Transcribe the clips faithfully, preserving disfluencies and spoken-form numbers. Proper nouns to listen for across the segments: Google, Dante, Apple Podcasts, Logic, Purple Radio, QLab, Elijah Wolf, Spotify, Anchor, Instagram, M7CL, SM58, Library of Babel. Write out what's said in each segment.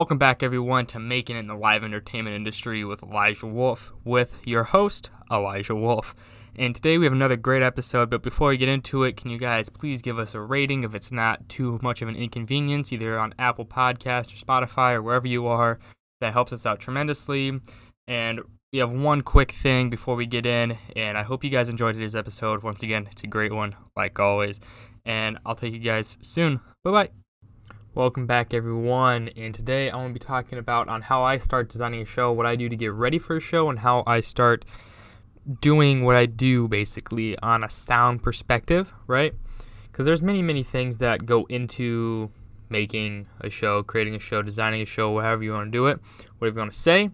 Welcome back, everyone, to Making It in the Live Entertainment Industry with Elijah Wolf, with your host, Elijah Wolf. And today we have another great episode, but before we get into it, can you guys please give us a rating if it's not too much of an inconvenience, either on Apple Podcasts or Spotify or wherever you are. That helps us out tremendously. And we have one quick thing before we get in, and I hope you guys enjoyed today's episode. Once again, it's a great one, like always. And I'll take you guys soon. Bye-bye. Welcome back, everyone, and today I want to be talking about on how I start designing a show, what I do to get ready for a show, and how I start doing what I do, basically, on a sound perspective, right? Because there's many, many things that go into making a show, creating a show, designing a show, whatever you want to do it, whatever you want to say,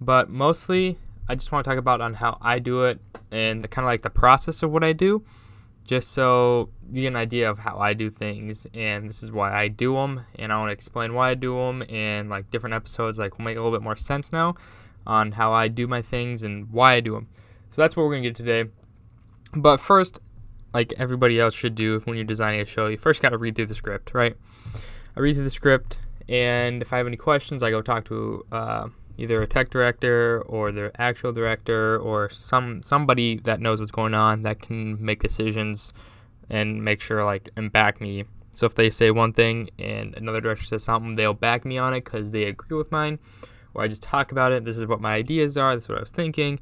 but mostly I just want to talk about on how I do it and the kind of like the process of what I do, just so you get an idea of how I do things, and this is why I do them, and I want to explain why I do them, and like different episodes like will make a little bit more sense now on how I do my things and why I do them. So that's what we're going to get today. But first, like everybody else should do when you're designing a show, you first got to read through the script, right? I read through the script, and if I have any questions, I go talk to uh, either a tech director or the actual director or some somebody that knows what's going on that can make decisions and make sure like and back me. So if they say one thing and another director says something, they'll back me on it because they agree with mine, or I just talk about it. This is what my ideas are. This is what I was thinking.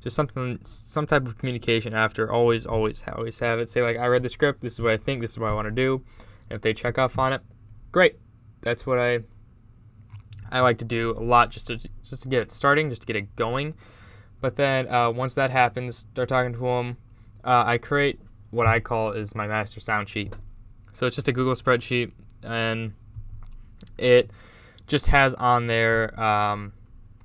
Just something, some type of communication after. Always, always, always have it. Say like, I read the script. This is what I think. This is what I want to do. And if they check off on it, great. That's what I. I like to do a lot just to just to get it starting, just to get it going. But then uh, once that happens, start talking to them. Uh, I create what I call is my master sound sheet. So it's just a Google spreadsheet, and it just has on there um,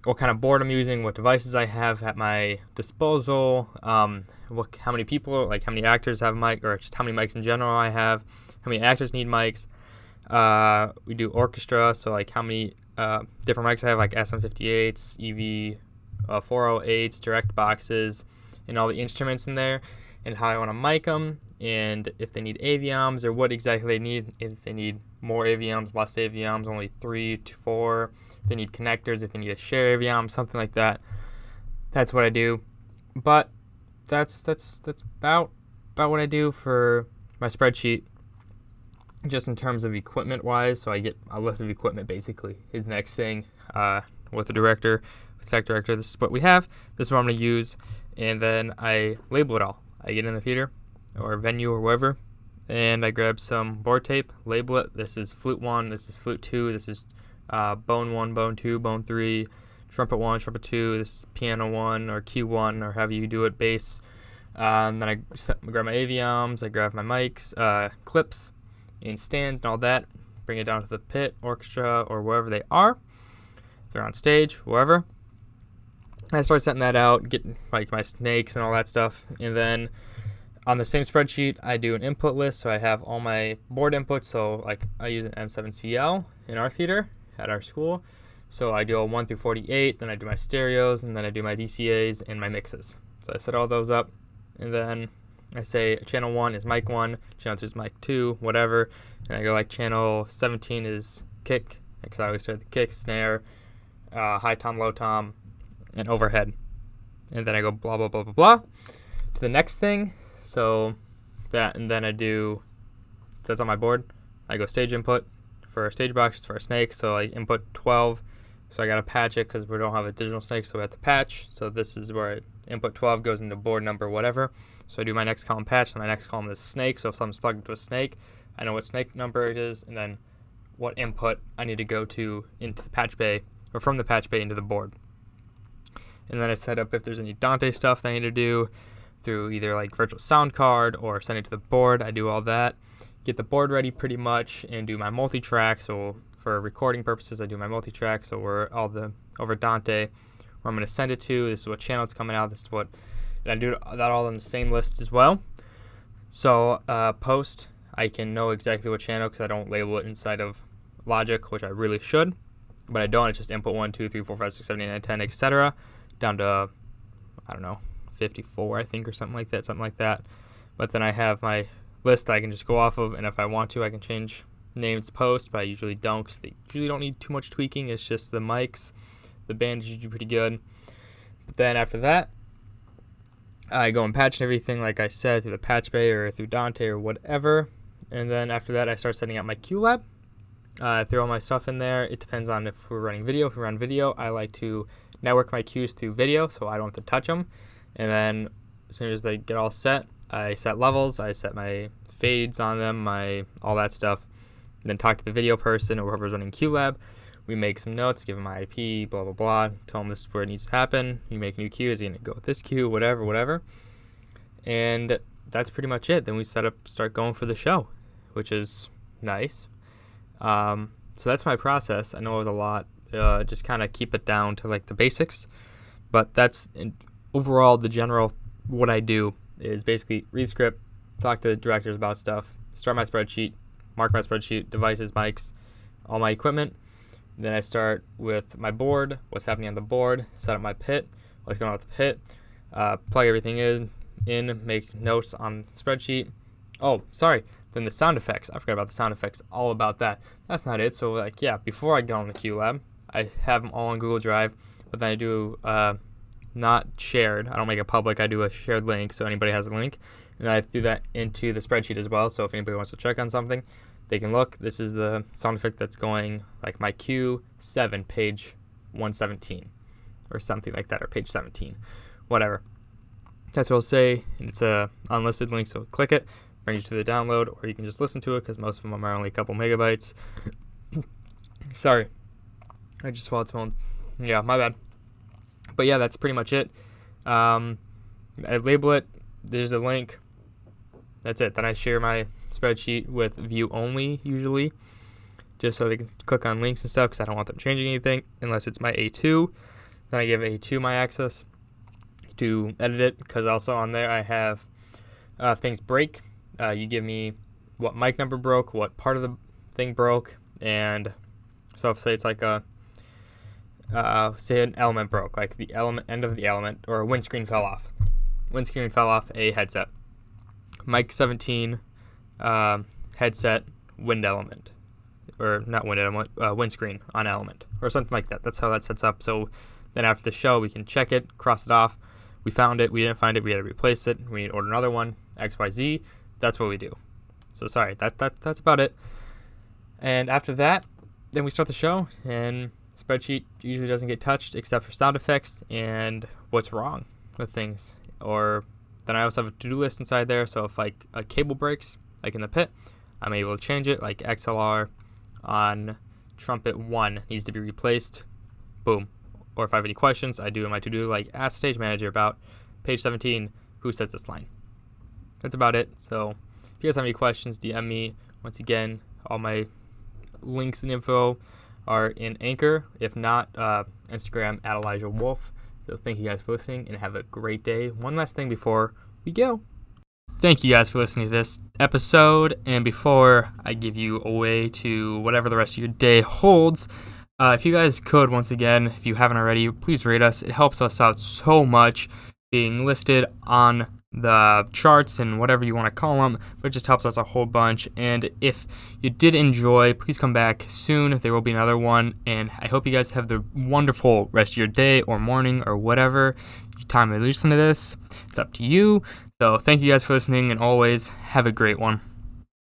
what kind of board I'm using, what devices I have at my disposal, um, what how many people, like how many actors have mic, or just how many mics in general I have, how many actors need mics. Uh, we do orchestra, so like how many Uh, different mics I have, like S M fifty-eights, E V uh, four oh eights, direct boxes, and all the instruments in there, and how I want to mic them, and if they need avioms, or what exactly they need, if they need more avioms, less avioms, only three to four, if they need connectors, if they need a share aviom, something like that. That's what I do. But that's that's that's about about what I do for my spreadsheet. Just in terms of equipment wise, so I get a list of equipment basically. His next thing uh, with the director, with the tech director, this is what we have, this is what I'm going to use, and then I label it all. I get in the theater or venue or wherever, and I grab some board tape, label it. This is flute one, this is flute two, this is uh, bone one, bone two, bone three, trumpet one, trumpet two, this is piano one or key one or however you do it, bass. Um, then I grab my avioms, I grab my mics, uh, clips, and stands and all that, bring it down to the pit, orchestra, or wherever they are. If they're on stage, wherever. I start setting that out, getting like my snakes and all that stuff. And then on the same spreadsheet, I do an input list. So I have all my board inputs. So like I use an M seven C L in our theater at our school. So I do a one through forty-eight, then I do my stereos, and then I do my D C As and my mixes. So I set all those up, and then I say channel one is mic one, channel two is mic two, whatever, and I go like channel seventeen is kick, because I always start the kick, snare, uh, high tom, low tom, and overhead. And then I go blah, blah, blah, blah, blah, to the next thing, so that, and then I do, so that's on my board, I go stage input for our stage boxes for our snakes, so I input twelve, so I gotta patch it, because we don't have a digital snake, so we have to patch, so this is where I input twelve goes into board number whatever. So I do my next column patch, and my next column is snake. So if something's plugged into a snake, I know what snake number it is, and then what input I need to go to into the patch bay, or from the patch bay into the board. And then I set up if there's any Dante stuff that I need to do through either like virtual sound card or send it to the board. I do all that, get the board ready pretty much, and do my multi-track. So for recording purposes, I do my multi-track. So we're all the over Dante. Where I'm going to send it to, this is what channel it's coming out, this is what, and I do that all on the same list as well. So uh, post, I can know exactly what channel because I don't label it inside of Logic, which I really should, but I don't, it's just input one, two, three, four, five, six, seven, eight, nine, ten, et cetera, down to, I don't know, fifty-four, I think, or something like that, something like that. But then I have my list I can just go off of, and if I want to, I can change names to post, but I usually don't because they usually don't need too much tweaking. It's just the mics. The band is usually pretty good. But then after that, I go and patch everything, like I said, through the patch bay or through Dante or whatever. And then after that, I start setting up my QLab. Uh, I throw all my stuff in there. It depends on if we're running video. If we run video, I like to network my cues through video so I don't have to touch them. And then as soon as they get all set, I set levels, I set my fades on them, my all that stuff. And then talk to the video person or whoever's running QLab. We make some notes, give them my I P, blah, blah, blah. Tell them this is where it needs to happen. You make new cues, you're going to go with this cue, whatever, whatever. And that's pretty much it. Then we set up, start going for the show, which is nice. Um, so that's my process. I know it was a lot. Uh, just kind of keep it down to like the basics. But that's in, overall the general what I do is basically read script, talk to the directors about stuff, start my spreadsheet, mark my spreadsheet, devices, mics, all my equipment. Then I start with my board, what's happening on the board, set up my pit, what's going on with the pit, uh, plug everything in, in, make notes on the spreadsheet. Oh, sorry. Then the sound effects. I forgot about the sound effects. All about that. That's not it. So like, yeah, before I go on the QLab, I have them all on Google Drive, but then I do uh, not shared. I don't make it public. I do a shared link so anybody has a link. And I do that into the spreadsheet as well. So if anybody wants to check on something, they can look. This is the sound effect that's going like my Q seven, page one seventeen or something like that, or page seventeen, whatever. That's what I'll say. And it's a unlisted link, so click it, bring you to the download, or you can just listen to it because most of them are only a couple megabytes. Sorry. I just swallowed someone. Yeah, my bad. But yeah, that's pretty much it. Um, I label it. There's a link. That's it. Then I share my spreadsheet with view only usually, just so they can click on links and stuff because I don't want them changing anything unless it's my A two. Then I give A two my access to edit it because also on there I have uh, things break. Uh, you give me what mic number broke, what part of the thing broke, and so if say it's like a uh, say an element broke, like the element end of the element, or a windscreen fell off. Windscreen fell off a headset. Mic seventeen, uh, headset, wind element. Or not wind element, uh, windscreen on element. Or something like that. That's how that sets up. So then after the show, we can check it, cross it off. We found it. We didn't find it. We had to replace it. We need to order another one, X Y Z. That's what we do. So sorry, that, that that's about it. And after that, then we start the show. And spreadsheet usually doesn't get touched except for sound effects and what's wrong with things. Or then I also have a to-do list inside there. So if like a cable breaks, like in the pit, I'm able to change it. Like X L R on trumpet one needs to be replaced. Boom. Or if I have any questions, I do in my to-do, like ask stage manager about page seventeen, who says this line. That's about it. So if you guys have any questions, D M me. Once again, all my links and info are in Anchor. If not, uh, Instagram at Elijah Wolf. So thank you guys for listening and have a great day. One last thing before we go. Thank you guys for listening to this episode. And before I give you away to whatever the rest of your day holds, uh, if you guys could, once again, if you haven't already, please rate us. It helps us out so much being listed on the charts and whatever you want to call them, but it just helps us a whole bunch. And if you did enjoy, please come back soon. There will be another one, and I hope you guys have the wonderful rest of your day or morning or whatever time you listen to this. It's up to you. So thank you guys for listening, and always have a great one.